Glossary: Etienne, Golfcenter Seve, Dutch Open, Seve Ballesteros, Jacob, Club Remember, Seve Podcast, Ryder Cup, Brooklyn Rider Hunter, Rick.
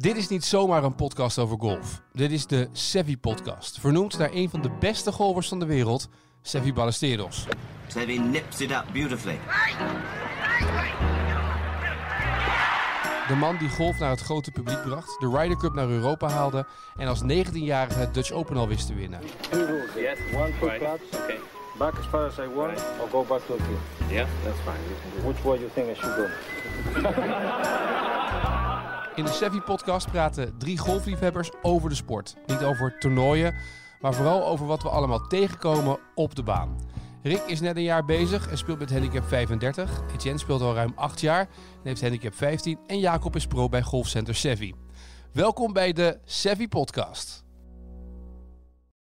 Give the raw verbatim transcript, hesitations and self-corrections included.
Dit is niet zomaar een podcast over golf. Dit is de Seve Podcast, vernoemd naar een van de beste golfers van de wereld, Seve Ballesteros. Seve nips it up beautifully. De man die golf naar het grote publiek bracht, de Ryder Cup naar Europa haalde en als negentienjarige het Dutch Open al wist te winnen. Two rules. Yes, one, two clubs. Okay. Back as far as I want, right. Or go back to the field. Yeah, that's fine. Which way you think I should go? In de Seve Podcast praten drie golfliefhebbers over de sport. Niet over toernooien, maar vooral over wat we allemaal tegenkomen op de baan. Rick is net een jaar bezig en speelt met handicap vijfendertig. Etienne speelt al ruim acht jaar en heeft handicap vijftien. En Jacob is pro bij Golfcenter Seve. Welkom bij de Seve Podcast.